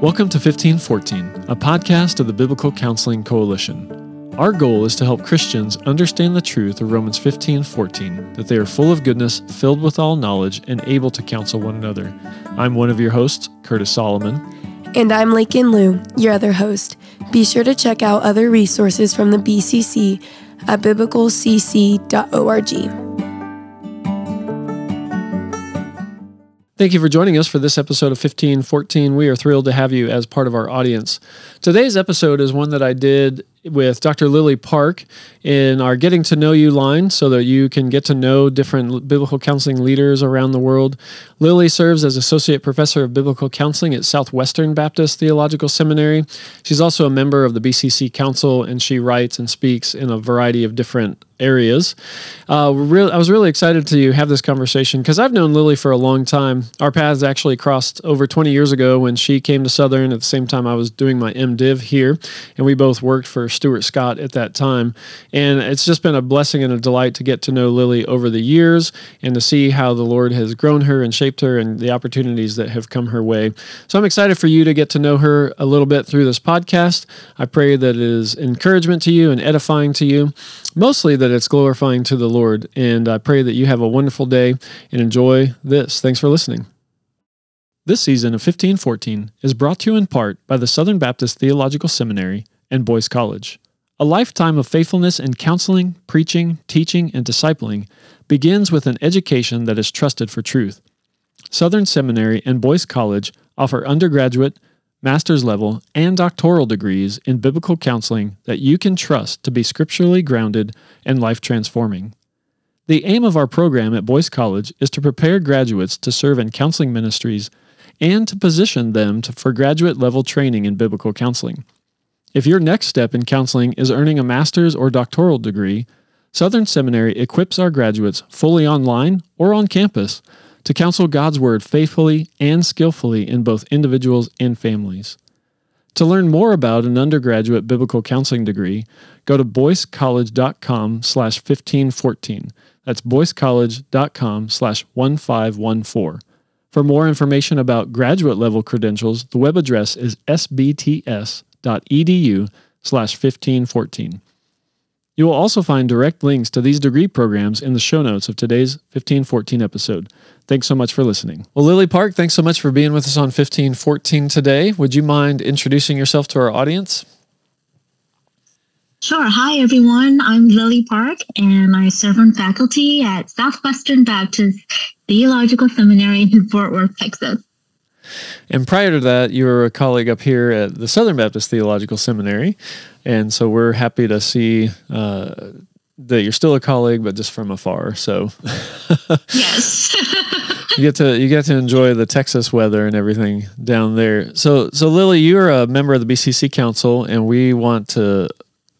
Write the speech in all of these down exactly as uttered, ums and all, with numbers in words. Welcome to fifteen fourteen, a podcast of the Biblical Counseling Coalition. Our goal is to help Christians understand the truth of Romans fifteen fourteen, that they are full of goodness, filled with all knowledge, and able to counsel one another. I'm one of your hosts, Curtis Solomon. And I'm Lakin Lou, your other host. Be sure to check out other resources from the B C C at biblical c c dot org. Thank you for joining us for this episode of fifteen fourteen. We are thrilled to have you as part of our audience. Today's episode is one that I did with Doctor Lily Park in our Getting to Know You line so that you can get to know different biblical counseling leaders around the world. Lily serves as Associate Professor of Biblical Counseling at Southwestern Baptist Theological Seminary. She's also a member of the B C C Council, and she writes and speaks in a variety of different areas. Uh, really, I was really excited to have this conversation because I've known Lily for a long time. Our paths actually crossed over twenty years ago when she came to Southern at the same time I was doing my MDiv here, and we both worked for Stuart Scott at that time. And it's just been a blessing and a delight to get to know Lily over the years and to see how the Lord has grown her and shaped her and the opportunities that have come her way. So I'm excited for you to get to know her a little bit through this podcast. I pray that it is encouragement to you and edifying to you, mostly that it's glorifying to the Lord. And I pray that you have a wonderful day and enjoy this. Thanks for listening. This season of fifteen fourteen is brought to you in part by the Southern Baptist Theological Seminary and Boyce College. A lifetime of faithfulness in counseling, preaching, teaching, and discipling begins with an education that is trusted for truth. Southern Seminary and Boyce College offer undergraduate, master's level, and doctoral degrees in biblical counseling that you can trust to be scripturally grounded and life-transforming. The aim of our program at Boyce College is to prepare graduates to serve in counseling ministries and to position them to, for graduate-level training in biblical counseling. If your next step in counseling is earning a master's or doctoral degree, Southern Seminary equips our graduates fully online or on campus to counsel God's Word faithfully and skillfully in both individuals and families. To learn more about an undergraduate biblical counseling degree, go to boyce college dot com slash fifteen fourteen. That's boyce college dot com slash one five one four. For more information about graduate-level credentials, the web address is s b t s dot e d u slash fifteen fourteen. You will also find direct links to these degree programs in the show notes of today's fifteen fourteen episode. Thanks so much for listening. Well, Lily Park, thanks so much for being with us on fifteen fourteen today. Would you mind introducing yourself to our audience? Sure. Hi, everyone. I'm Lily Park, and I serve on faculty at Southwestern Baptist Theological Seminary in Fort Worth, Texas. And prior to that, you were a colleague up here at the Southern Baptist Theological Seminary, and so we're happy to see uh, that you're still a colleague, but just from afar. So, yes, you get to you get to enjoy the Texas weather and everything down there. So, so Lily, you're a member of the B C C Council, and we want to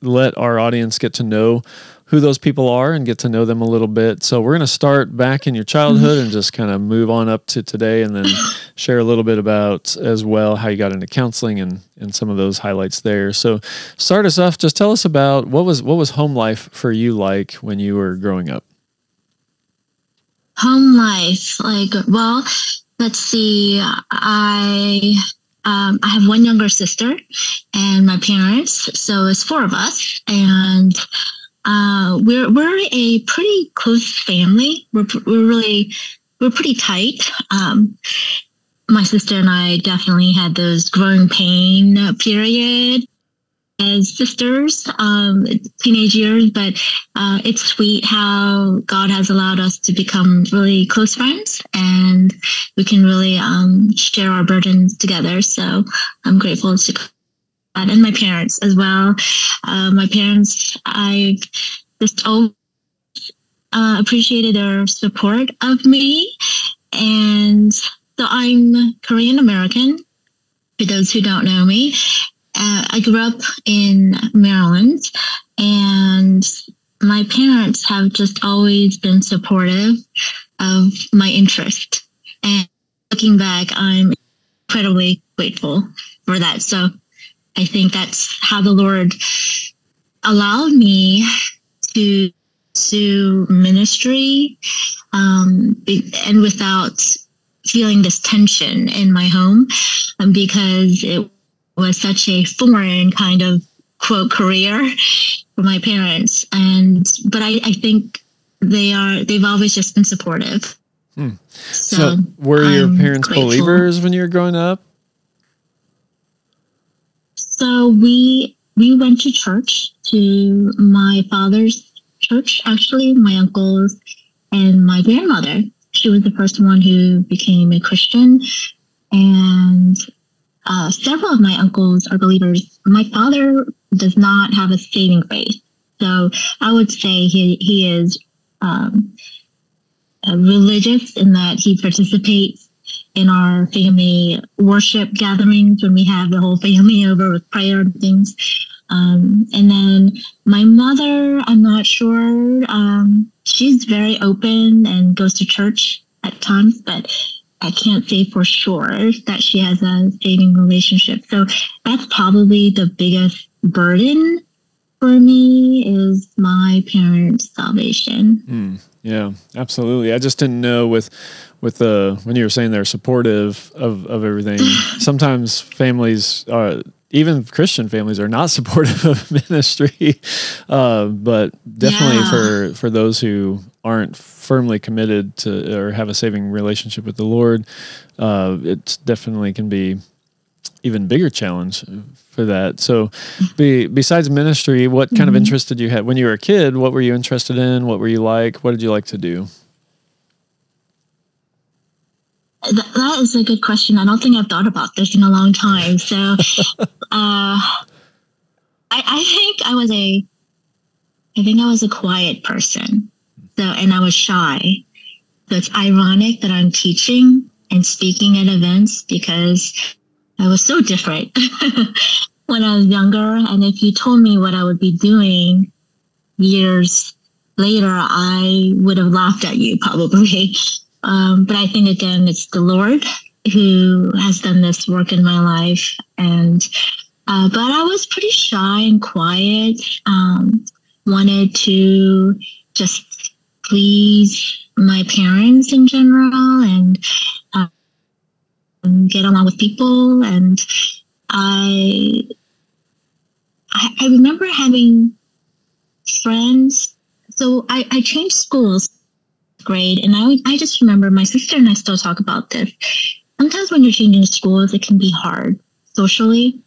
let our audience get to know who those people are and get to know them a little bit. So we're going to start back in your childhood and just kind of move on up to today and then share a little bit about as well how you got into counseling and, and some of those highlights there. So start us off. Just tell us about what was, what was home life for you like when you were growing up? Home life. Like, well, let's see. I, um, I have one younger sister and my parents. So it's four of us. And Uh, we're we're a pretty close family. We're we're really we're pretty tight. Um, my sister and I definitely had those growing pain period as sisters, um, teenage years. But uh, it's sweet how God has allowed us to become really close friends, and we can really um, share our burdens together. So I'm grateful to and my parents as well. Uh, my parents, I've just always uh, appreciated their support of me. And so I'm Korean American, for those who don't know me. Uh, I grew up in Maryland, and my parents have just always been supportive of my interest. And looking back, I'm incredibly grateful for that. So I think that's how the Lord allowed me to do ministry, um, and without feeling this tension in my home um, because it was such a foreign kind of, quote, career for my parents. And but I, I think they are they've always just been supportive. Hmm. So, so were your I'm parents grateful. Believers when you were growing up? So we we went to church, to my father's church, actually, my uncle's, and my grandmother. She was the first one who became a Christian, and uh, several of my uncles are believers. My father does not have a saving faith, so I would say he he is um, religious in that he participates in our family worship gatherings when we have the whole family over with prayer and things. Um, and then my mother, I'm not sure. Um, she's very open and goes to church at times, but I can't say for sure that she has a saving relationship. So that's probably the biggest burden for me, is my parents' salvation. Mm, yeah, absolutely. I just didn't know with with the when you were saying they're supportive of of everything. Sometimes families are. Even Christian families are not supportive of ministry, uh, but definitely yeah. for, for those who aren't firmly committed to or have a saving relationship with the Lord, uh, it definitely can be even bigger challenge for that. So be, besides ministry, what kind mm-hmm. of interest did you have when you were a kid? What were you interested in? What were you like? What did you like to do? That is a good question. I don't think I've thought about this in a long time. So uh, I, I think I was a, I think I was a quiet person. So, and I was shy. So it's ironic that I'm teaching and speaking at events because I was so different when I was younger. And if you told me what I would be doing years later, I would have laughed at you probably. Um, but I think, again, it's the Lord who has done this work in my life. And uh, but I was pretty shy and quiet, um, wanted to just please my parents in general and, uh, and get along with people. And I, I, I remember having friends. So I, I changed schools. Grade. And I I just remember my sister and I still talk about this. Sometimes when you're changing schools, it can be hard socially.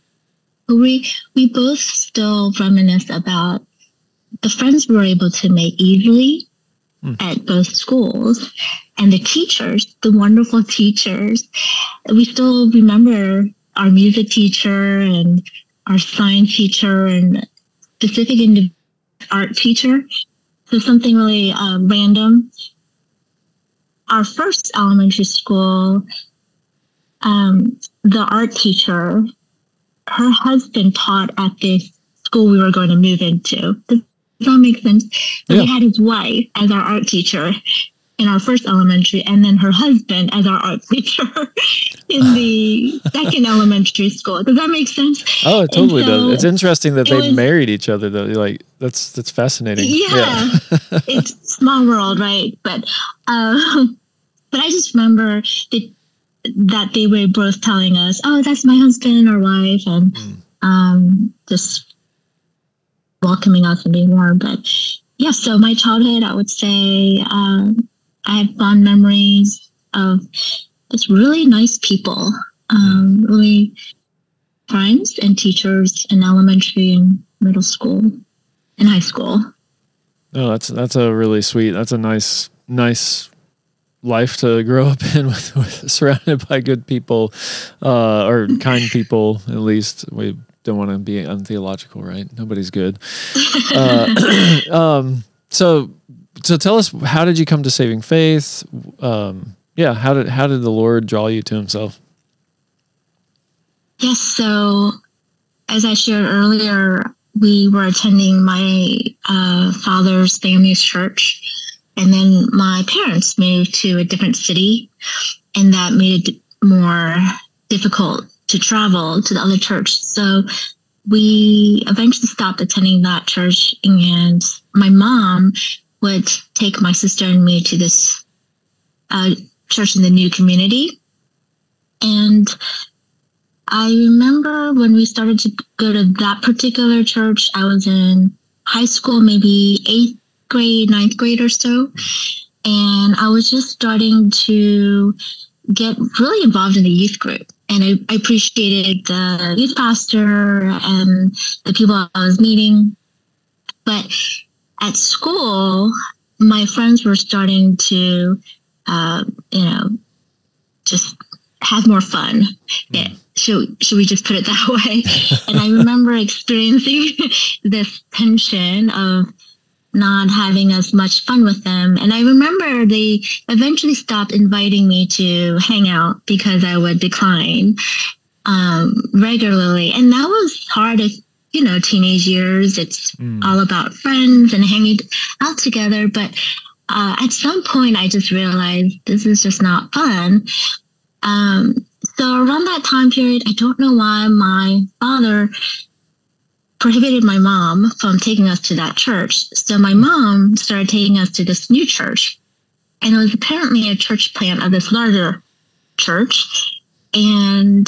But we, we both still reminisce about the friends we were able to make easily mm. at both schools. And the teachers, the wonderful teachers. We still remember our music teacher and our science teacher and specific individual art teacher. So something really uh, random. Our first elementary school, um, the art teacher, her husband taught at this school we were going to move into. Does that make sense? So yeah. We had his wife as our art teacher in our first elementary, and then her husband as our art teacher in the second elementary school. Does that make sense? Oh, it totally so does. It's interesting that it they was, married each other, though. You're like, that's that's fascinating. Yeah, yeah. It's small world, right? But um, but I just remember that, that they were both telling us, "Oh, that's my husband or wife," and mm. um, just welcoming us and being warm. But yeah, so my childhood, I would say. Um, I have fond memories of just really nice people, um, really friends and teachers in elementary and middle school and high school. Oh, that's that's a really sweet. That's a nice nice life to grow up in, with, with surrounded by good people uh, or kind people. At least we don't want to be untheological, right? Nobody's good. Uh, um, so. So tell us, how did you come to saving faith? Um, yeah, how did how did the Lord draw you to Himself? Yes, so as I shared earlier, we were attending my uh, father's family's church, and then my parents moved to a different city, and that made it more difficult to travel to the other church. So we eventually stopped attending that church, and my mom would take my sister and me to this uh, church in the new community. And I remember when we started to go to that particular church, I was in high school, maybe eighth grade, ninth grade or so. And I was just starting to get really involved in the youth group. And I, I appreciated the youth pastor and the people I was meeting. But at school, my friends were starting to, uh, you know, just have more fun. Yeah. Should, should we just put it that way? And I remember experiencing this tension of not having as much fun with them. And I remember they eventually stopped inviting me to hang out because I would decline um, regularly. And that was hard as, you know, teenage years. It's mm. all about friends and hanging out together. But uh, at some point, I just realized this is just not fun. Um, so around that time period, I don't know why my father prohibited my mom from taking us to that church. So my mom started taking us to this new church. And it was apparently a church plant of this larger church. And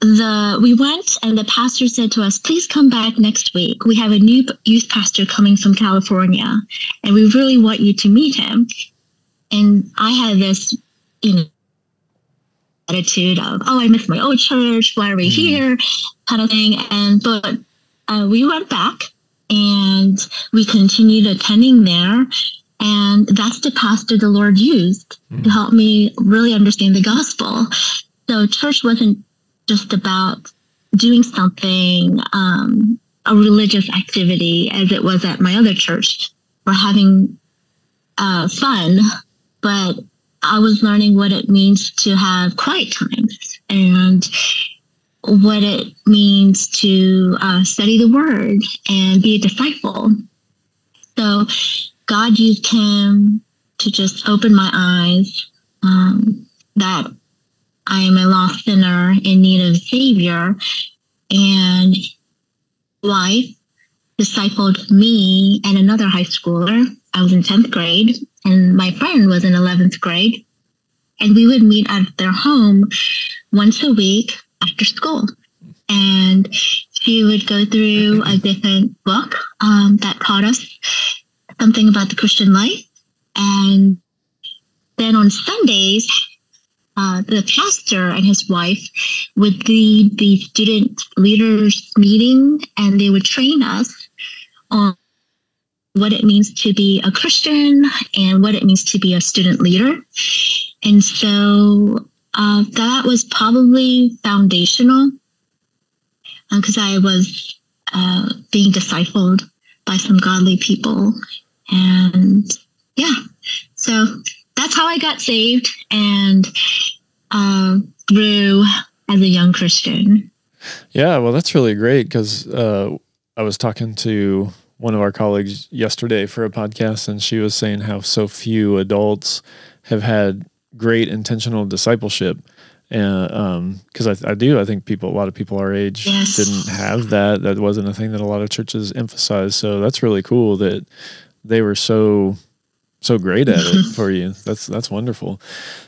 the we went and the pastor said to us, please come back next week. We have a new youth pastor coming from California, and we really want you to meet him. And I had this, you know, attitude of, oh, I miss my old church, why are we here, kind of thing. And but uh, we went back and we continued attending there. And that's the pastor the Lord used mm. to help me really understand the gospel. So church wasn't just about doing something, um, a religious activity as it was at my other church, or having uh, fun, but I was learning what it means to have quiet times and what it means to uh, study the word and be a disciple. So God used him to just open my eyes um, that I am a lost sinner in need of a savior, and life discipled me and another high schooler. I was in tenth grade. And my friend was in eleventh grade, and we would meet at their home once a week after school. And she would go through a different book um, that taught us something about the Christian life. And then on Sundays, uh, the pastor and his wife would lead the student leaders meeting, and they would train us on what it means to be a Christian and what it means to be a student leader. And so uh, that was probably foundational because uh, I was uh, being discipled by some godly people. And yeah, so that's how I got saved and uh, grew as a young Christian. Yeah, well, that's really great because uh, I was talking to one of our colleagues yesterday for a podcast, and she was saying how so few adults have had great intentional discipleship. And, um, cause I, I do, I think people, a lot of people our age yes. didn't have that. That wasn't a thing that a lot of churches emphasized. So that's really cool that they were so, so great at it for you. That's, that's wonderful.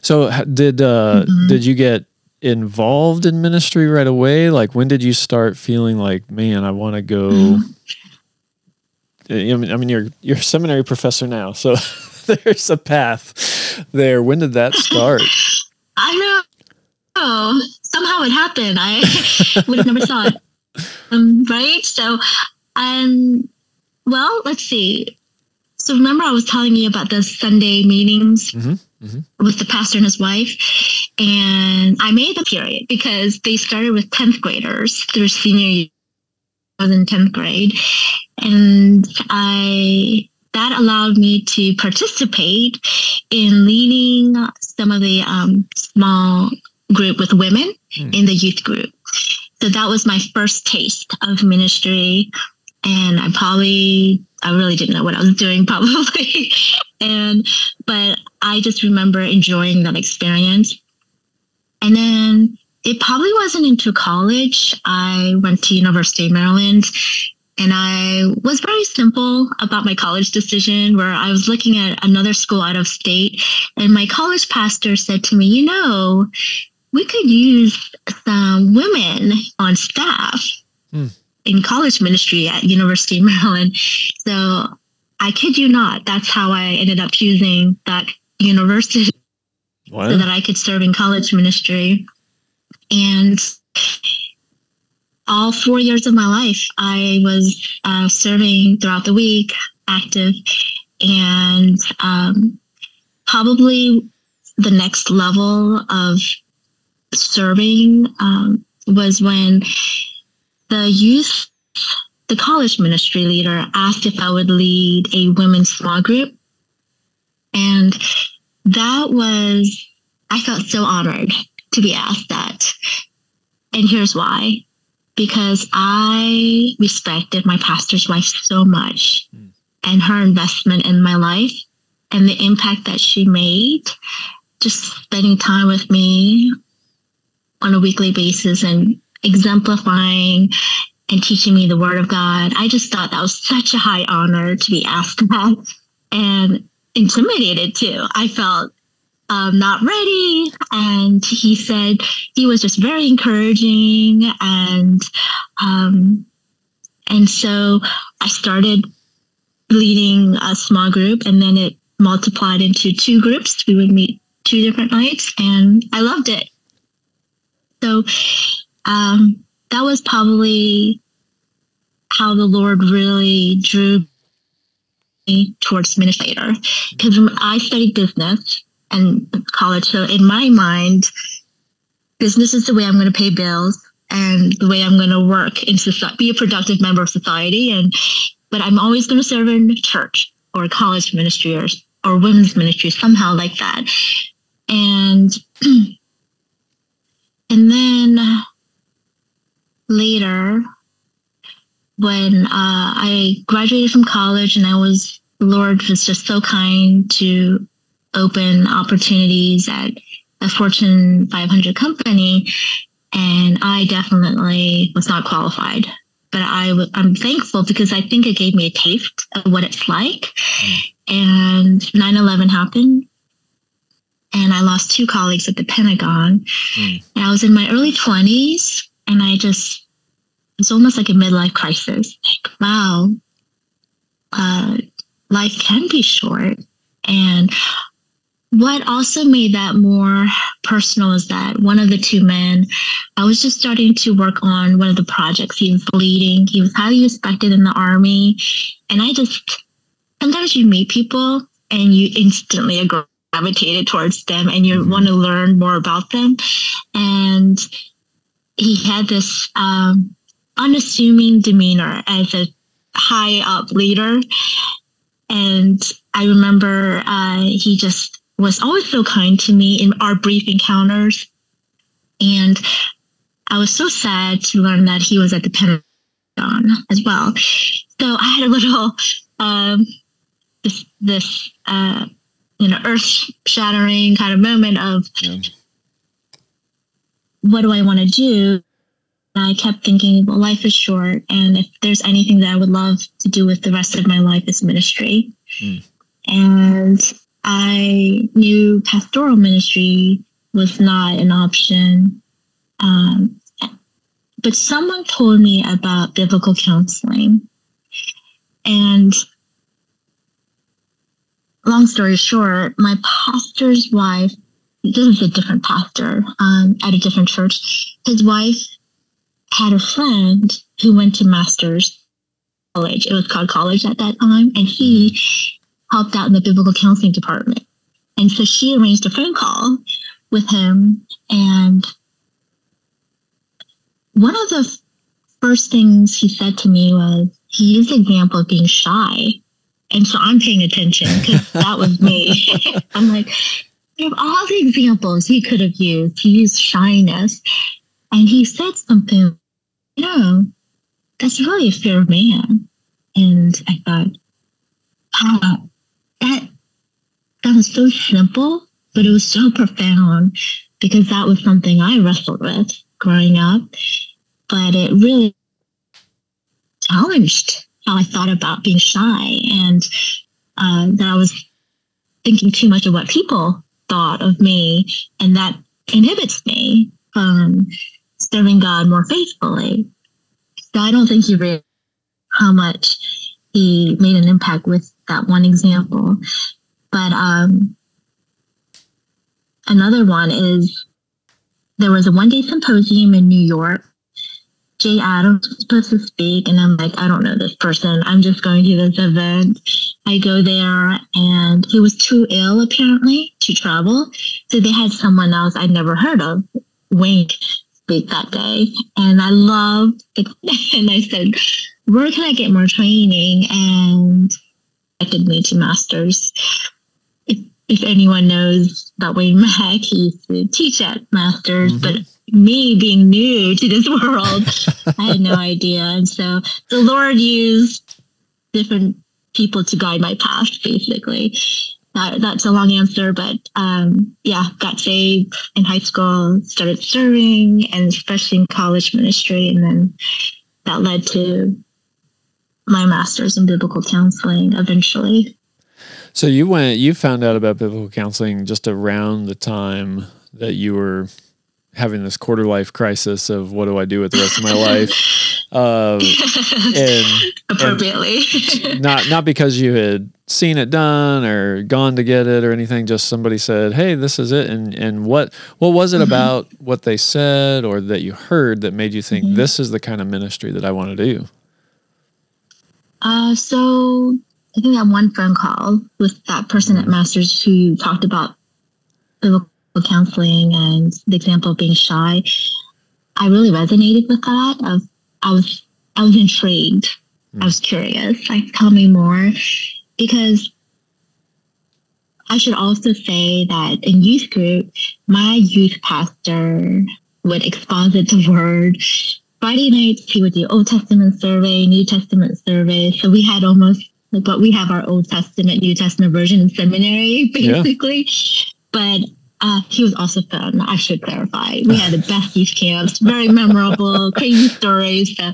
So did, uh, mm-hmm. did you get involved in ministry right away? Like, when did you start feeling like, man, I want to go, mm-hmm. I mean, I mean, you're you're a seminary professor now, so there's a path there. When did that start? I know. Oh, somehow it happened. I would have never saw it, um, right? So, um, well, let's see. So, remember, I was telling you about the Sunday meetings mm-hmm, mm-hmm. with the pastor and his wife, and I made the period because they started with tenth graders through senior year. I was in tenth grade. And I that allowed me to participate in leading some of the um, small group with women mm. in the youth group. So that was my first taste of ministry. And I probably, I really didn't know what I was doing probably. and But I just remember enjoying that experience. And then it probably wasn't until college. I went to University of Maryland and I was very simple about my college decision, where I was looking at another school out of state, and my college pastor said to me, you know, we could use some women on staff mm. in college ministry at University of Maryland. So I kid you not, that's how I ended up choosing that university. Wow. So that I could serve in college ministry. And all four years of my life, I was uh, serving throughout the week, active, and um, probably the next level of serving um, was when the youth, the college ministry leader asked if I would lead a women's small group. And that was, I felt so honored to be asked that. And here's why. Because I respected my pastor's wife so much mm. and her investment in my life and the impact that she made, just spending time with me on a weekly basis and exemplifying and teaching me the word of God. I just thought that was such a high honor to be asked that, and intimidated too. I felt um, not ready. And he said, he was just very encouraging. And, um, and so I started leading a small group, and then it multiplied into two groups. We would meet two different nights, and I loved it. So, um, that was probably how the Lord really drew me towards ministry later, because I studied business in college. So in my mind, business is the way I'm going to pay bills and the way I'm going to work in society, be a productive member of society. And, but I'm always going to serve in church or college ministry or, or women's ministry, somehow like that. And, and then later, when uh, I graduated from college, and I was, the Lord was just so kind to open opportunities at a Fortune five hundred company, and I definitely was not qualified. But I w- I'm thankful, because I think it gave me a taste of what it's like. And nine eleven happened, and I lost two colleagues at the Pentagon. Mm. And I was in my early twenties, and I just, it's almost like a midlife crisis. Like, wow, uh, life can be short. And what also made that more personal is that one of the two men, I was just starting to work on one of the projects he was leading. He was highly respected in the Army. And I just, sometimes you meet people and you instantly gravitated towards them, and you mm-hmm. want to learn more about them. And he had this um, unassuming demeanor as a high up leader. And I remember uh, he just was always so kind to me in our brief encounters. And I was so sad to learn that he was at the Pentagon as well. So I had a little, um, this, this uh, you know, earth shattering kind of moment of, yeah. What do I want to do? And I kept thinking, well, life is short, and if there's anything that I would love to do with the rest of my life is ministry. Mm. And I knew pastoral ministry was not an option. Um, but someone told me about biblical counseling. And long story short, my pastor's wife, this is a different pastor um, at a different church, his wife had a friend who went to Master's College. It was called college at that time. And he helped out in the biblical counseling department. And so she arranged a phone call with him. And one of the first things he said to me was, he used the example of being shy. And so I'm paying attention, because that was me. I'm like, of all the examples he could have used, he used shyness. And he said something, you know, that's really a fair man. And I thought, wow, that, that was so simple, but it was so profound, because that was something I wrestled with growing up. But it really challenged how I thought about being shy, and uh, that I was thinking too much of what people thought of me, and that inhibits me from serving God more faithfully. So I don't think he realized how much he made an impact with that one example. But um, another one is, there was a one-day symposium in New York. Jay Adams was supposed to speak, and I'm like, I don't know this person. I'm just going to this event. I go there, and he was too ill, apparently, to travel. So they had someone else I'd never heard of, Wink, speak that day. And I loved it. And I said, where can I get more training? And I could move to Master's. If, if anyone knows about Wayne Mack, he used to teach at Master's, mm-hmm. but me being new to this world, I had no idea. And so the Lord used different people to guide my path, basically. That, that's a long answer, but um, yeah, got saved in high school, started serving, and especially in college ministry. And then that led to my master's in biblical counseling eventually. So you went, you found out about biblical counseling just around the time that you were having this quarter life crisis of what do I do with the rest of my life? Um, and, Appropriately. And not, not because you had seen it done or gone to get it or anything. Just somebody said, hey, this is it. And, and what, what was it mm-hmm. about what they said or that you heard that made you think mm-hmm. this is the kind of ministry that I want to do? Uh, so I think I had one phone call with that person at Masters who talked about biblical counseling and the example of being shy. I really resonated with that. I was, I was, I was intrigued. Mm. I was curious. Like, tell me more, because I should also say that in youth group, my youth pastor would exposit the word. Friday nights, he would do Old Testament survey, New Testament survey. So we had almost like what we have our Old Testament, New Testament version in seminary, basically. Yeah. But Uh, he was also fun, I should clarify. We had the best youth camps, very memorable, crazy stories. So.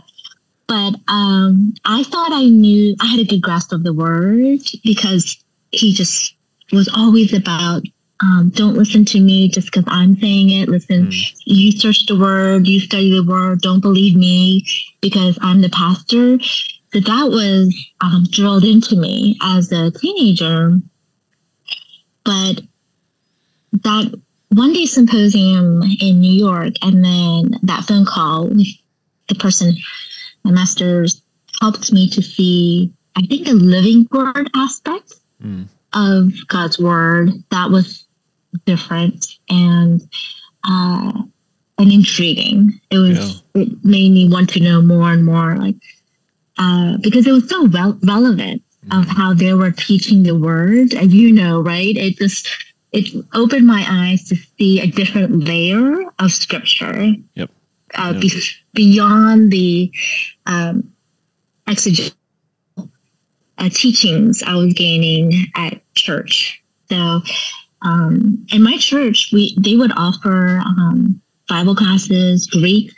But um, I thought I knew, I had a good grasp of the word, because he just was always about, um, don't listen to me just because I'm saying it. Listen, mm. you search the word, you study the word, don't believe me because I'm the pastor. So that was um, drilled into me as a teenager. But that one-day symposium in New York, and then that phone call with the person, my master's, helped me to see, I think, a living word aspect mm. of God's word that was different and uh, and intriguing. It was yeah. it made me want to know more and more, like uh, because it was so re- relevant mm. of how they were teaching the word, and you know, right? It just It opened my eyes to see a different layer of scripture yep. Uh, yep. Be- beyond the um, exegetical uh, teachings I was gaining at church. So um, in my church, we they would offer um, Bible classes, Greek,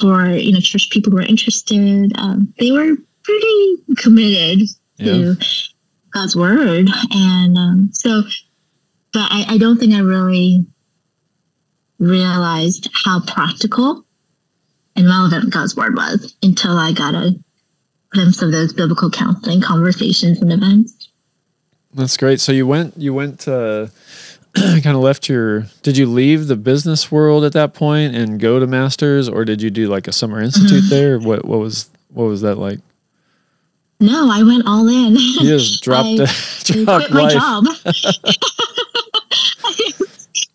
for you know church people who were interested. Um, they were pretty committed yeah. to God's word, and um, so, but I, I don't think I really realized how practical and relevant God's word was until I got a glimpse of those biblical counseling conversations and events. That's great. So you went, you went, uh, kind of left your. Did you leave the business world at that point and go to Masters, or did you do like a summer institute mm-hmm. there? What what was what was that like? No, I went all in. You just dropped, I, a, dropped I quit my life. job.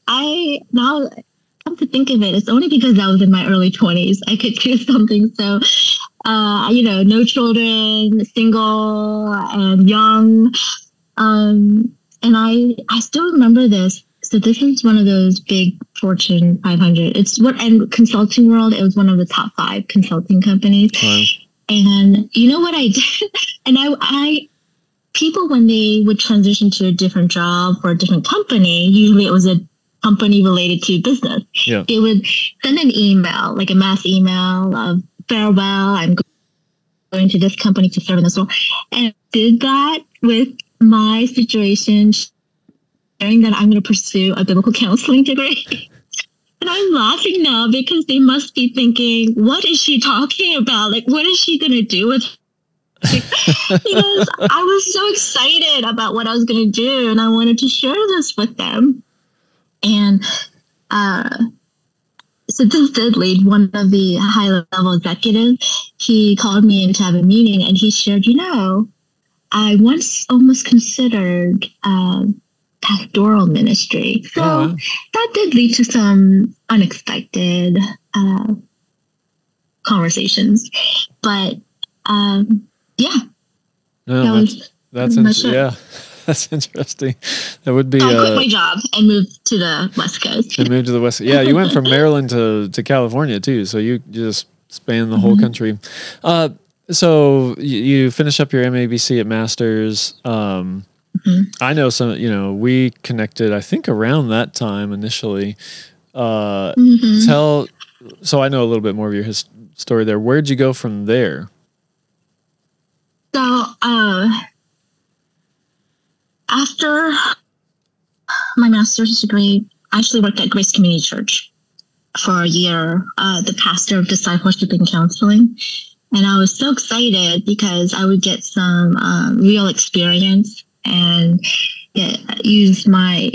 I now come to think of it, it's only because I was in my early twenties. I could do something. So, uh, you know, no children, single and young. Um, and I, I still remember this. So this is one of those big Fortune five hundred. It's what, and consulting world, it was one of the top five consulting companies. Wow. And you know what I did? And I, I, people, when they would transition to a different job or a different company, usually it was a company related to business. Yeah. They would send an email, like a mass email of farewell, I'm going to this company to serve in this role. And I did that with my situation, sharing that I'm going to pursue a biblical counseling degree. And I'm laughing now because they must be thinking, what is she talking about? Like, what is she going to do with her? Because I was so excited about what I was going to do, and I wanted to share this with them. And uh, so this did lead one of the high-level executives. He called me in to have a meeting, and he shared, you know, I once almost considered uh, pastoral ministry. So oh, wow. that did lead to some unexpected uh, conversations. But um, yeah, no, that that's, was that's much in, yeah, that's interesting. That would be. So I quit uh, my job and moved to the West Coast. And moved to the West. Yeah, you went from Maryland to, to California too. So you just span the mm-hmm. whole country. Uh, so you, you finish up your M A B C at Masters. Um, mm-hmm. I know some. You know, we connected. I think around that time initially. Uh, mm-hmm. Tell. So I know a little bit more of your his, story there. Where'd you go from there? So, uh, after my master's degree, I actually worked at Grace Community Church for a year, uh, the pastor of discipleship and counseling. And I was so excited because I would get some um, real experience and get, use my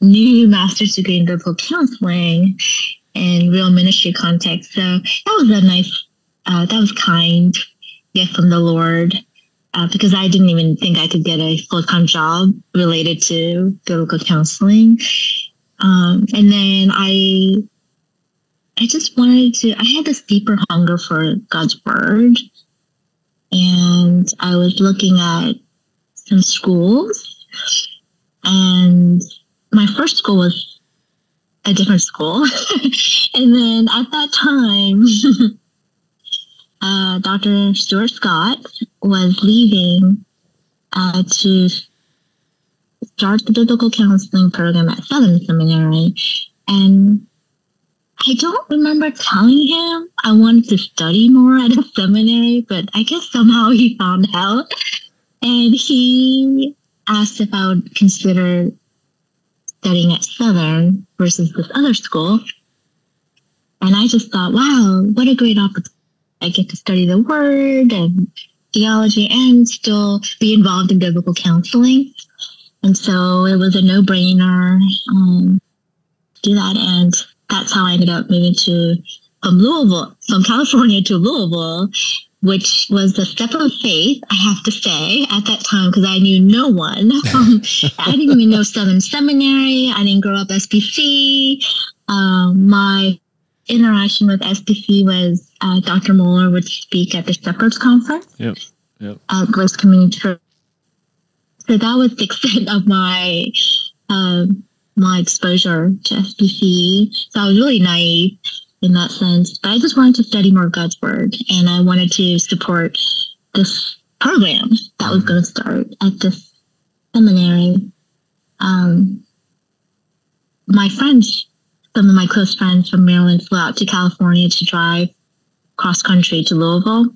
new master's degree in biblical counseling in real ministry context. So that was a nice, uh, that was kind. Gift from the Lord, uh, because I didn't even think I could get a full-time job related to biblical counseling. Um, and then I, I just wanted to, I had this deeper hunger for God's word. And I was looking at some schools, and my first school was a different school. And then at that time, Uh, Doctor Stuart Scott was leaving uh, to start the biblical counseling program at Southern Seminary. And I don't remember telling him I wanted to study more at a seminary, but I guess somehow he found out. And he asked if I would consider studying at Southern versus this other school. And I just thought, wow, what a great opportunity. I get to study the word and theology and still be involved in biblical counseling. And so it was a no-brainer um, to do that. And that's how I ended up moving to from Louisville, from California to Louisville, which was a step of faith, I have to say, at that time, because I knew no one. Um, I didn't even know Southern Seminary. I didn't grow up S B C. Um, my interaction with S B C was uh, Doctor Moeller would speak at the Shepherds Conference yep, yep. at Grace Community Church. So that was the extent of my uh, my exposure to S B C. So I was really naive in that sense, but I just wanted to study more of God's word, and I wanted to support this program that was mm-hmm. going to start at this seminary. Um, my friends. Some of my close friends from Maryland flew out to California to drive cross country to Louisville.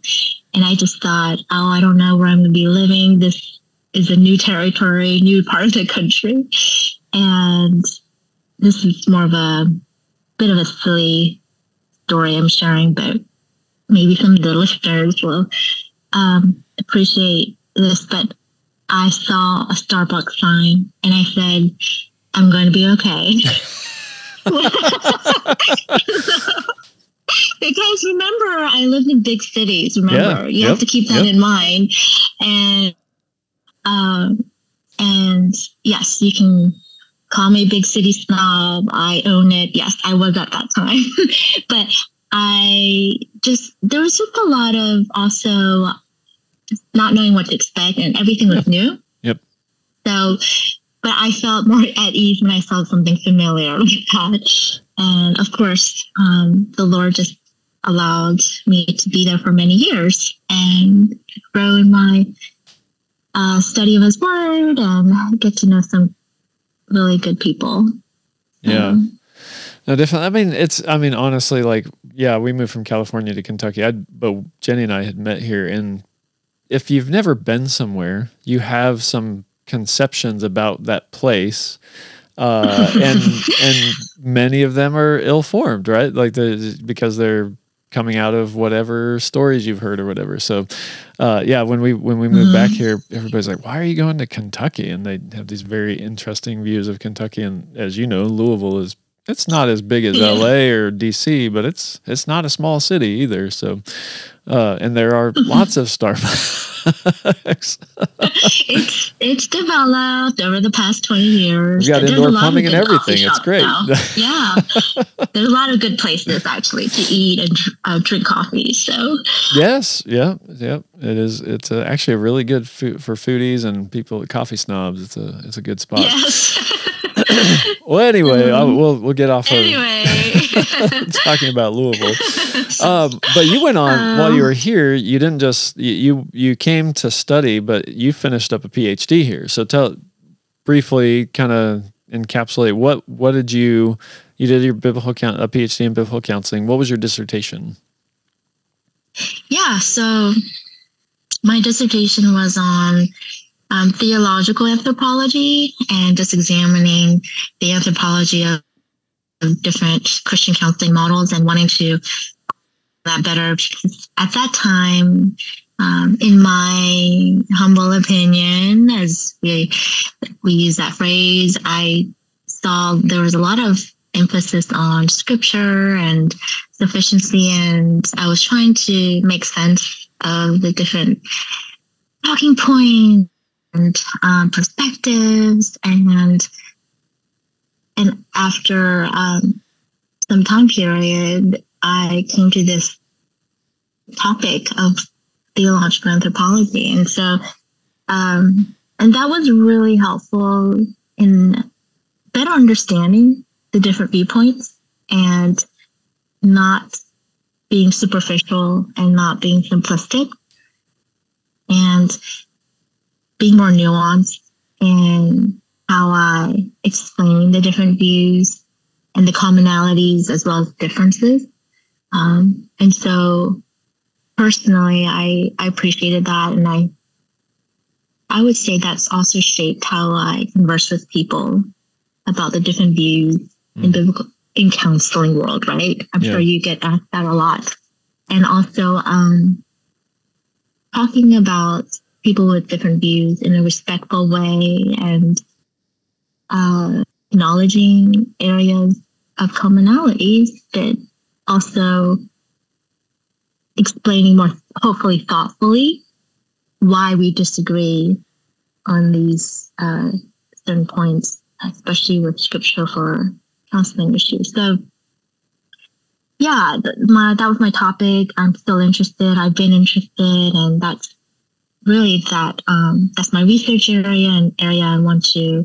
And I just thought, oh, I don't know where I'm going to be living. This is a new territory, new part of the country. And this is more of a bit of a silly story I'm sharing, but maybe some of the listeners will um, appreciate this. But I saw a Starbucks sign and I said, I'm going to be okay. Because remember, I lived in big cities. Remember, yeah, you yep, have to keep that yep. in mind. And um, and yes, you can call me big city snob. I own it. Yes, I was at that time. But I just there was just a lot of also not knowing what to expect, and everything was yep. new. Yep. So. But I felt more at ease when I saw something familiar like that. And of course, um, the Lord just allowed me to be there for many years and grow in my uh, study of His Word and get to know some really good people. Yeah. Um, No, definitely. I mean, it's, I mean, honestly, like, yeah, we moved from California to Kentucky, I'd, but Jenny and I had met here. And if you've never been somewhere, you have some conceptions about that place. Uh, and, and many of them are ill-formed, right? Like the, because they're coming out of whatever stories you've heard or whatever. So, uh, yeah, when we, when we moved mm-hmm. back here, everybody's like, why are you going to Kentucky? And they have these very interesting views of Kentucky. And as you know, Louisville is, it's not as big as yeah. L A or D C, but it's, it's not a small city either. So, uh, and there are mm-hmm. lots of Starbucks. it's, it's developed over the past twenty years. We've got there's indoor plumbing and everything. It's great. yeah. There's a lot of good places actually to eat and uh, drink coffee. So yes. Yeah. Yeah. It is. It's a, actually a really good food for foodies and people, coffee snobs. It's a, it's a good spot. Yes. Well, anyway, um, we'll we'll get off anyway. of talking about Louisville. Um, but you went on um, while you were here. You didn't just you you came to study, but you finished up a P H D here. So tell briefly, kind of encapsulate what what did you you did your biblical a P H D in biblical counseling. What was your dissertation? Yeah, so my dissertation was on. Um, theological anthropology and just examining the anthropology of, of different Christian counseling models and wanting to that better. At that time, um, in my humble opinion, as we we use that phrase, I saw there was a lot of emphasis on scripture and sufficiency, and I was trying to make sense of the different talking points. And um, perspectives, and and after um, some time period, I came to this topic of theological anthropology, and so um, and that was really helpful in better understanding the different viewpoints and not being superficial and not being simplistic, and being more nuanced in how I explain the different views and the commonalities as well as differences. Um, and so personally, I, I appreciated that. And I I would say that's also shaped how I converse with people about the different views mm. in biblical in counseling world, right? I'm yeah. sure you get asked that a lot. And also um, talking about people with different views in a respectful way and uh, acknowledging areas of commonalities, but also explaining more, hopefully thoughtfully, why we disagree on these uh, certain points, especially with scripture for counseling issues. So yeah, my, that was my topic. I'm still interested. I've been interested, and that's really that um, that's my research area and area I want to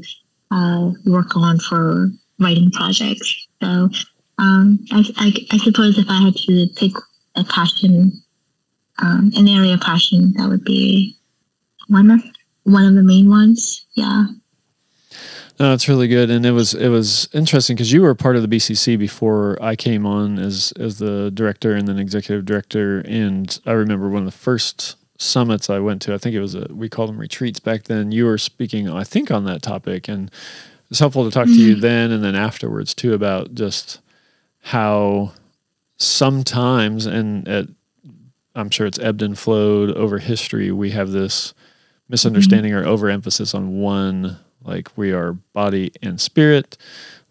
uh, work on for writing projects. So um, I, I, I suppose if I had to pick a passion, um, an area of passion, that would be one of one of the main ones. Yeah. No, that's really good, and it was it was interesting because you were part of the B C C before I came on as as the director and then executive director, and I remember one of the first summits I went to. I think it was a, we called them retreats back then. You were speaking, I think, on that topic, and it's helpful to talk mm-hmm. to you then and then afterwards too about just how sometimes, and at, I'm sure it's ebbed and flowed over history, we have this misunderstanding mm-hmm. or overemphasis on one, like we are body and spirit,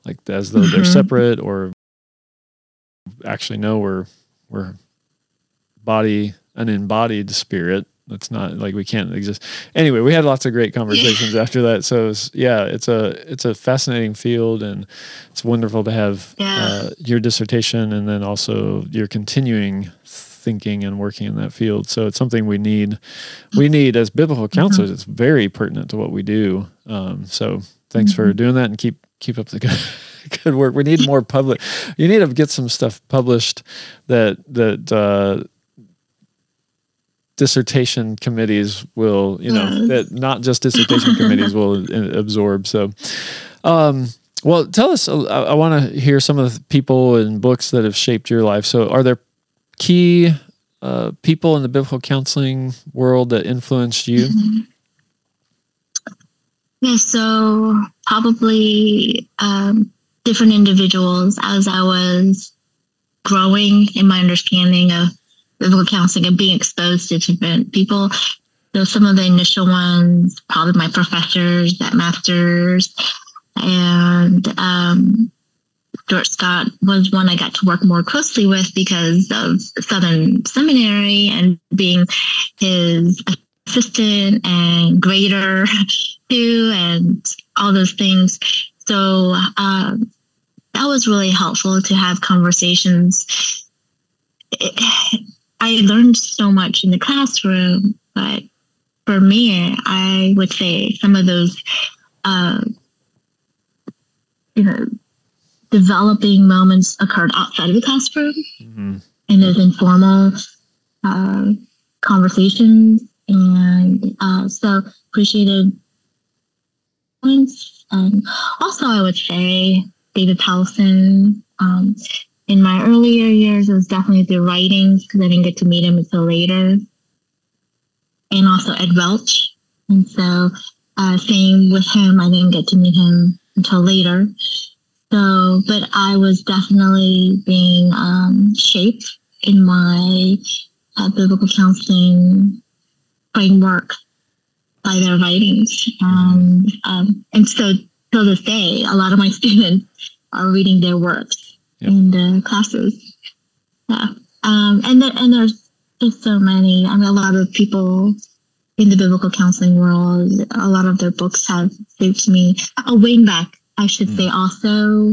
like as though mm-hmm. they're separate, or actually no, we're we're body. An embodied spirit. That's not like we can't exist. Anyway, we had lots of great conversations yeah. after that. So it was, yeah, it's a it's a fascinating field, and it's wonderful to have yeah. uh, your dissertation and then also your continuing thinking and working in that field. So it's something we need. We need as biblical counselors. Mm-hmm. It's very pertinent to what we do. Um, so thanks mm-hmm. for doing that, and keep keep up the good. Good work. We need more public. You need to get some stuff published that that. Uh, dissertation committees will, you know, yes. that not just dissertation committees will absorb. So, um, Well, tell us, I, I want to hear some of the people and books that have shaped your life. So are there key uh, people in the biblical counseling world that influenced you? Mm-hmm. Yeah, so probably um, different individuals as I was growing in my understanding of biblical counseling and being exposed to different people. So some of the initial ones, probably my professors at Master's, and um, Stuart Scott was one I got to work more closely with because of Southern Seminary and being his assistant and grader too, and all those things. So uh, that was really helpful to have conversations. It, I learned so much in the classroom, but for me, I would say some of those, uh, you know, developing moments occurred outside of the classroom, mm-hmm. in those informal uh, conversations. And uh, so appreciated points. And also, I would say David Tellison. Um, in my earlier years, it was definitely through writings because I didn't get to meet him until later. And also Ed Welch. And so uh, same with him, I didn't get to meet him until later. So, but I was definitely being um, shaped in my uh, biblical counseling framework by their writings. Um, um, and so till this day, a lot of my students are reading their works, yep. in the classes. Yeah. Um, and, the, and there's just so many. I mean, a lot of people in the biblical counseling world, a lot of their books have shaped me. Oh, Wayne Mack, I should mm. say also.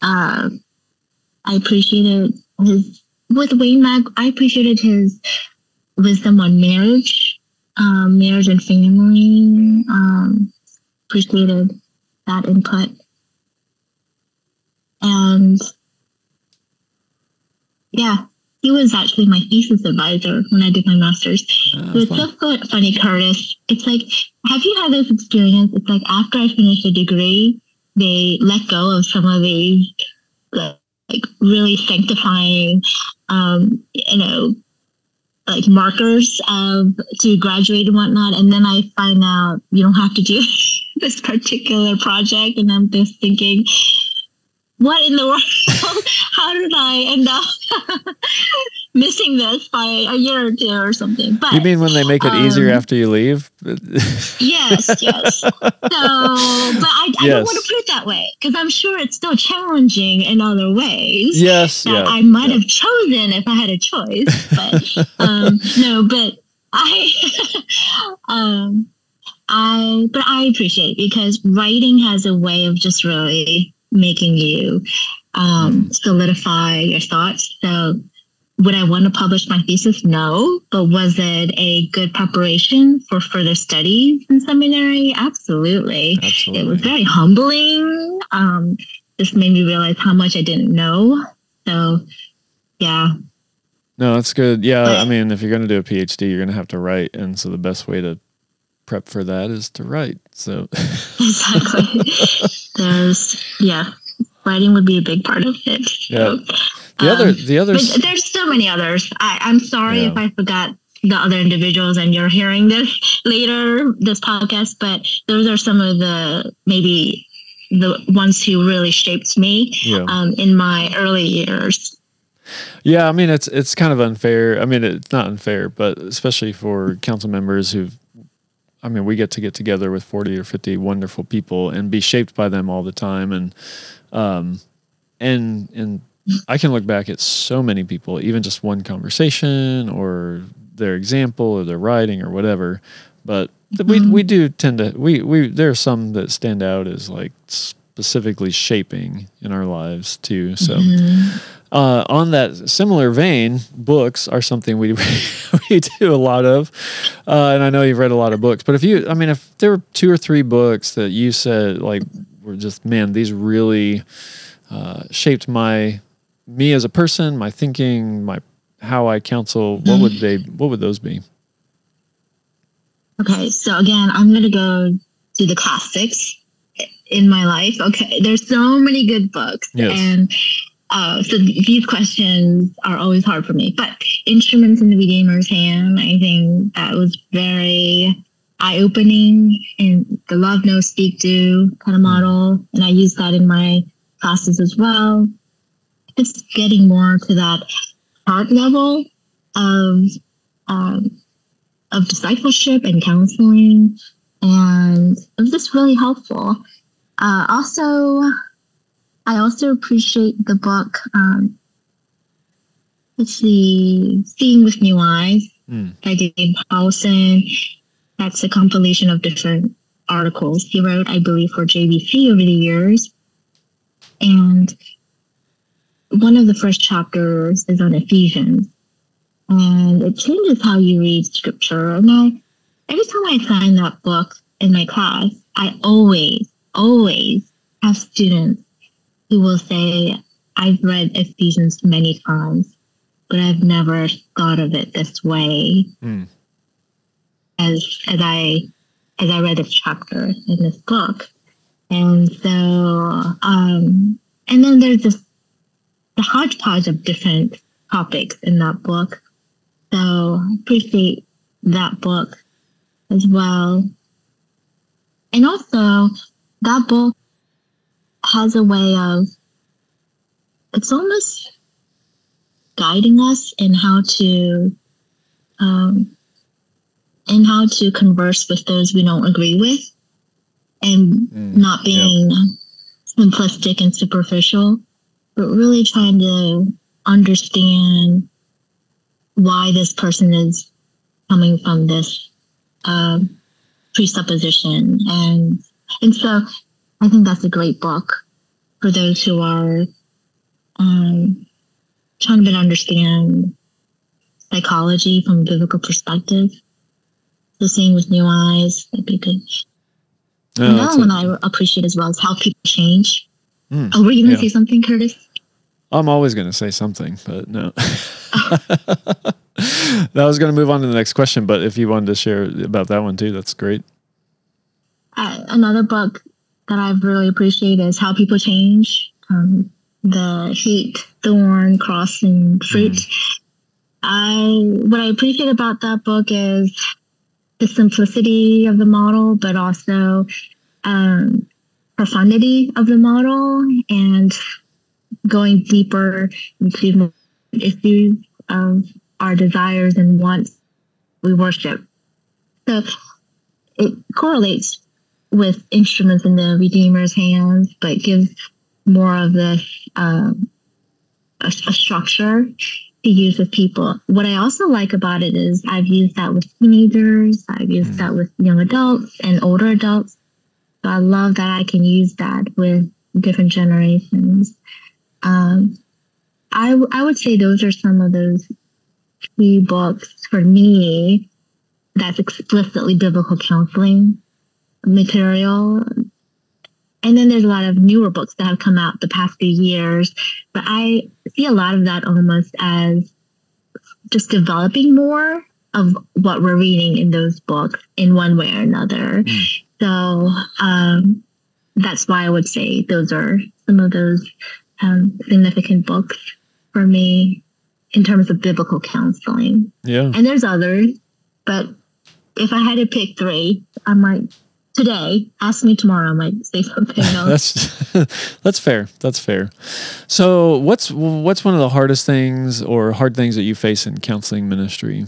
Uh, I appreciated his, with Wayne Mack, I appreciated his wisdom on marriage, um, marriage and family. Um, appreciated that input. And yeah, he was actually my thesis advisor when I did my master's. Oh, so it's fun. so funny, Curtis. It's like, have you had this experience? It's like after I finished a degree, they let go of some of these like really sanctifying, um, you know, like markers of to graduate and whatnot. And then I find out you don't have to do this particular project. And I'm just thinking, what in the world? How did I end up missing this by a year or two or something? But you mean when they make it um, easier after you leave? Yes, yes. So, but I, I yes. don't want to put it that way because I'm sure it's still challenging in other ways. Yes, that yeah, I might yeah. have chosen if I had a choice. But um, no, but I, um, I, but I appreciate it because writing has a way of just really making you um, mm. solidify your thoughts. So would I want to publish my thesis? No. But was it a good preparation for further studies in seminary? Absolutely. Absolutely. It was very humbling. Um, just made me realize how much I didn't know. So yeah. No, that's good. Yeah. But, I mean, if you're going to do a PhD, you're going to have to write. And so the best way to prep for that is to write. So exactly. There's yeah, writing would be a big part of it. So, yeah. The um, other, the other. There's so many others. I, I'm sorry yeah. if I forgot the other individuals, and you're hearing this later, this podcast. But those are some of the maybe the ones who really shaped me yeah. um, in my early years. Yeah, I mean it's it's kind of unfair. I mean it's not unfair, but especially for council members who've. I mean, we get to get together with forty or fifty wonderful people and be shaped by them all the time. And, um, and, and I can look back at so many people, even just one conversation or their example or their writing or whatever. But we, we do tend to, we, we, there are some that stand out as like specifically shaping in our lives too. So, mm-hmm. Uh, on that similar vein, books are something we we do a lot of, uh, and I know you've read a lot of books. But if you, I mean, if there were two or three books that you said like were just, man, these really uh, shaped my me as a person, my thinking, my how I counsel, what would they? What would those be? Okay, so again, I'm going to go to the classics. in my life? Okay, there's so many good books. Yes. And uh, so these questions are always hard for me. But Instruments in the Redeemer's Hand, I think that was very eye-opening, and the love, no, speak, do kind of model. And I use that in my classes as well. Just getting more to that heart level of um, of discipleship and counseling, and it was just really helpful. Uh, also, I also appreciate the book. Um, let's see, Seeing with New Eyes mm. by David Paulson. That's a compilation of different articles he wrote, I believe, for J B C over the years. And one of the first chapters is on Ephesians. And it changes how you read scripture. And I, every time I find that book in my class, I always, always have students who will say, I've read Ephesians many times, but I've never thought of it this way. Mm. As, as I as I read this chapter in this book. And so, um, and then there's this the hodgepodge of different topics in that book. So I appreciate that book as well. And also, that book has a way of, it's almost guiding us in how to, um, and how to converse with those we don't agree with, and mm, not being yep. simplistic and superficial, but really trying to understand why this person is coming from this um, presupposition. And and so I think that's a great book for those who are um, trying to understand psychology from a biblical perspective. The Seeing with New Eyes, that'd be good. Oh, and that one I appreciate as well is How People Change. Mm, oh, were you going to yeah. say something, Curtis? I'm always going to say something, but no. Oh. I was going to move on to the next question, but if you wanted to share about that one too, that's great. Uh, another book that I've really appreciated is How People Change, um, The Heat, Thorn, Cross, and Fruit. Mm. I What I appreciate about that book is the simplicity of the model, but also um, profundity of the model and going deeper into issues of our desires and wants we worship. So it correlates with Instruments in the Redeemer's Hands, but gives more of this um, a, a structure to use with people. What I also like about it is I've used that with teenagers, I've used mm. that with young adults and older adults. So I love that I can use that with different generations. Um, I, w- I would say those are some of those key books for me that's explicitly biblical counseling material. And then there's a lot of newer books that have come out the past few years, but I see a lot of that almost as just developing more of what we're reading in those books in one way or another. Mm. So um, that's why I would say those are some of those um, significant books for me in terms of biblical counseling. Yeah. And there's others, but if I had to pick three, I might... Today, ask me tomorrow. I might say something else. that's that's fair. That's fair. So, what's what's one of the hardest things or hard things that you face in counseling ministry?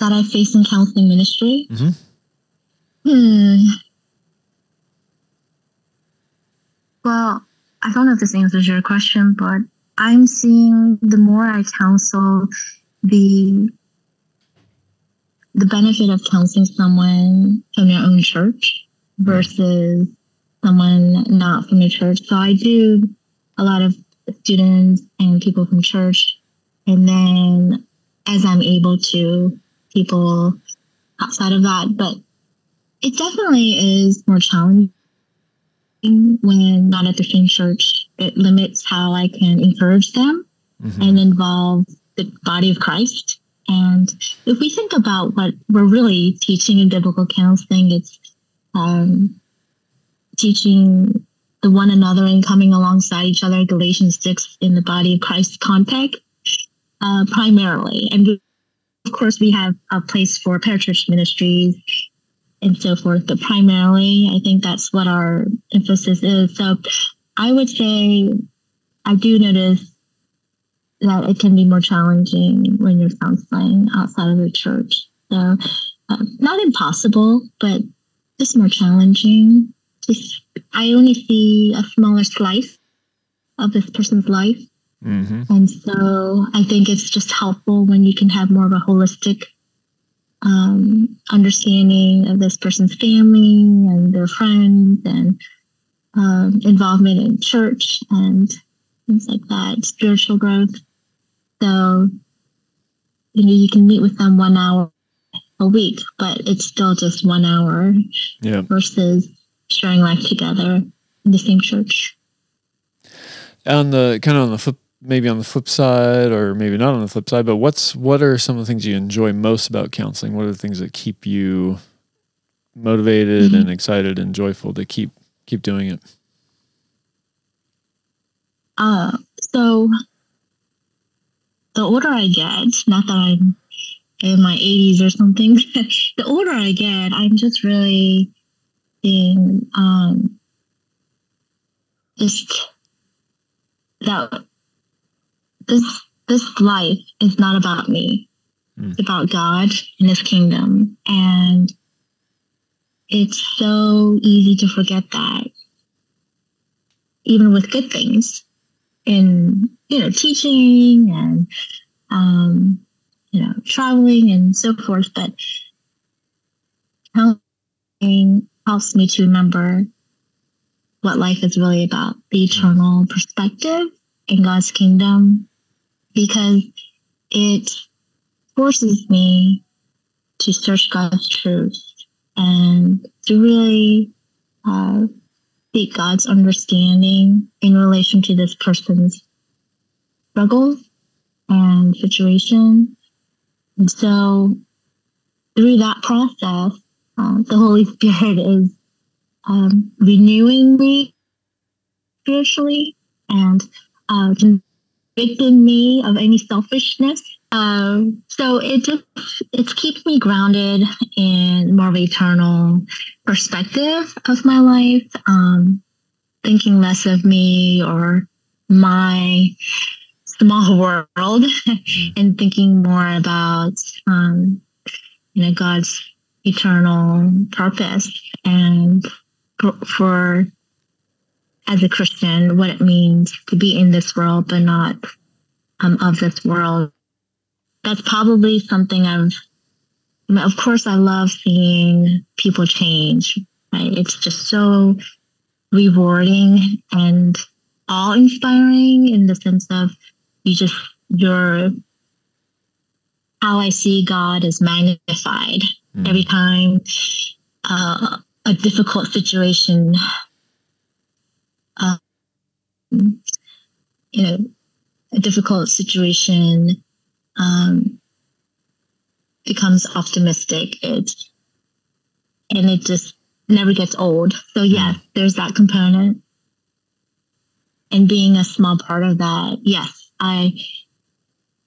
That I face in counseling ministry? Mm-hmm. Hmm. Well, I don't know if this answers your question, but I'm seeing the more I counsel, the the benefit of counseling someone from your own church versus someone not from your church. So I do a lot of students and people from church. And then as I'm able to, people outside of that. But it definitely is more challenging when not at the same church. It limits how I can encourage them mm-hmm. and involve the body of Christ. And if we think about what we're really teaching in biblical counseling, it's um, teaching the one another and coming alongside each other, Galatians six, in the body of Christ context, uh, primarily. And we, of course, we have a place for parachurch ministries and so forth, but primarily I think that's what our emphasis is. So I would say I do notice that it can be more challenging when you're counseling outside of the church. So uh, not impossible, but just more challenging. Just, I only see a smaller slice of this person's life. Mm-hmm. And so I think it's just helpful when you can have more of a holistic um, understanding of this person's family and their friends and um, involvement in church and things like that, spiritual growth. So, you know, you can meet with them one hour a week, but it's still just one hour yeah. versus sharing life together in the same church. On the kind of on the flip, maybe on the flip side, or maybe not on the flip side, but what's what are some of the things you enjoy most about counseling? What are the things that keep you motivated mm-hmm. and excited and joyful to keep keep doing it? Uh, so the older I get, not that I'm in my eighties or something, the older I get, I'm just really seeing um, just that this this life is not about me. Mm. It's about God and His kingdom. And it's so easy to forget that, even with good things. In, you know, teaching and, um, you know, traveling and so forth, but counseling helps me to remember what life is really about, the eternal perspective in God's kingdom, because it forces me to search God's truth and to really uh seek God's understanding in relation to this person's struggles and situation. And so through that process, uh, the Holy Spirit is um, renewing me spiritually and uh, convicting me of any selfishness. Uh, so it just it keeps me grounded in more of an eternal perspective of my life, um, thinking less of me or my small world, and thinking more about um, you know, God's eternal purpose and for, for as a Christian what it means to be in this world but not um, of this world. That's probably something I've, of course, I love seeing people change, right? It's just so rewarding and awe-inspiring in the sense of you just, your, how I see God is magnified mm-hmm. every time uh, a difficult situation, uh, you know, a difficult situation Um, becomes optimistic. It and it just never gets old. So yes, there's that component, and being a small part of that. Yes, I,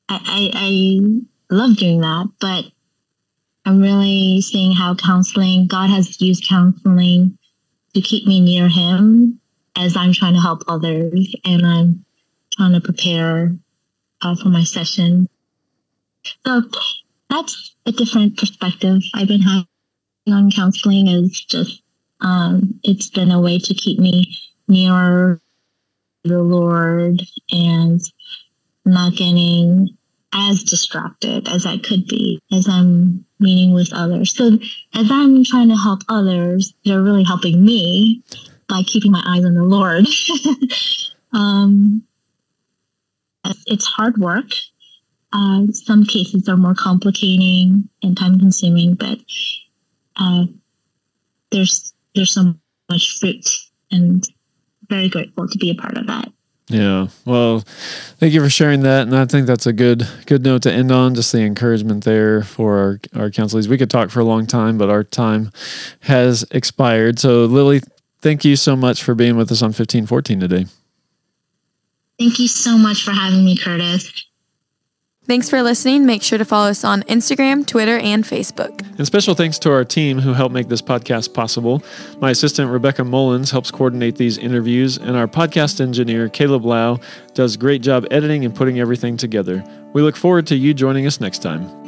I, I, I love doing that. But I'm really seeing how counseling, God has used counseling to keep me near Him as I'm trying to help others, and I'm trying to prepare uh, for my session. So that's a different perspective I've been having on counseling. Is just um, it's been a way to keep me nearer the Lord and not getting as distracted as I could be as I'm meeting with others. So as I'm trying to help others, they're really helping me by keeping my eyes on the Lord. um, it's hard work. Uh, some cases are more complicating and time-consuming, but uh, there's there's so much fruit, and very grateful to be a part of that. Yeah. Well, thank you for sharing that. And I think that's a good good note to end on, just the encouragement there for our, our counselees. We could talk for a long time, but our time has expired. So, Lily, thank you so much for being with us on fifteen fourteen today. Thank you so much for having me, Curtis. Thanks for listening. Make sure to follow us on Instagram, Twitter, and Facebook. And special thanks to our team who helped make this podcast possible. My assistant, Rebecca Mullins, helps coordinate these interviews, and our podcast engineer, Caleb Lau, does a great job editing and putting everything together. We look forward to you joining us next time.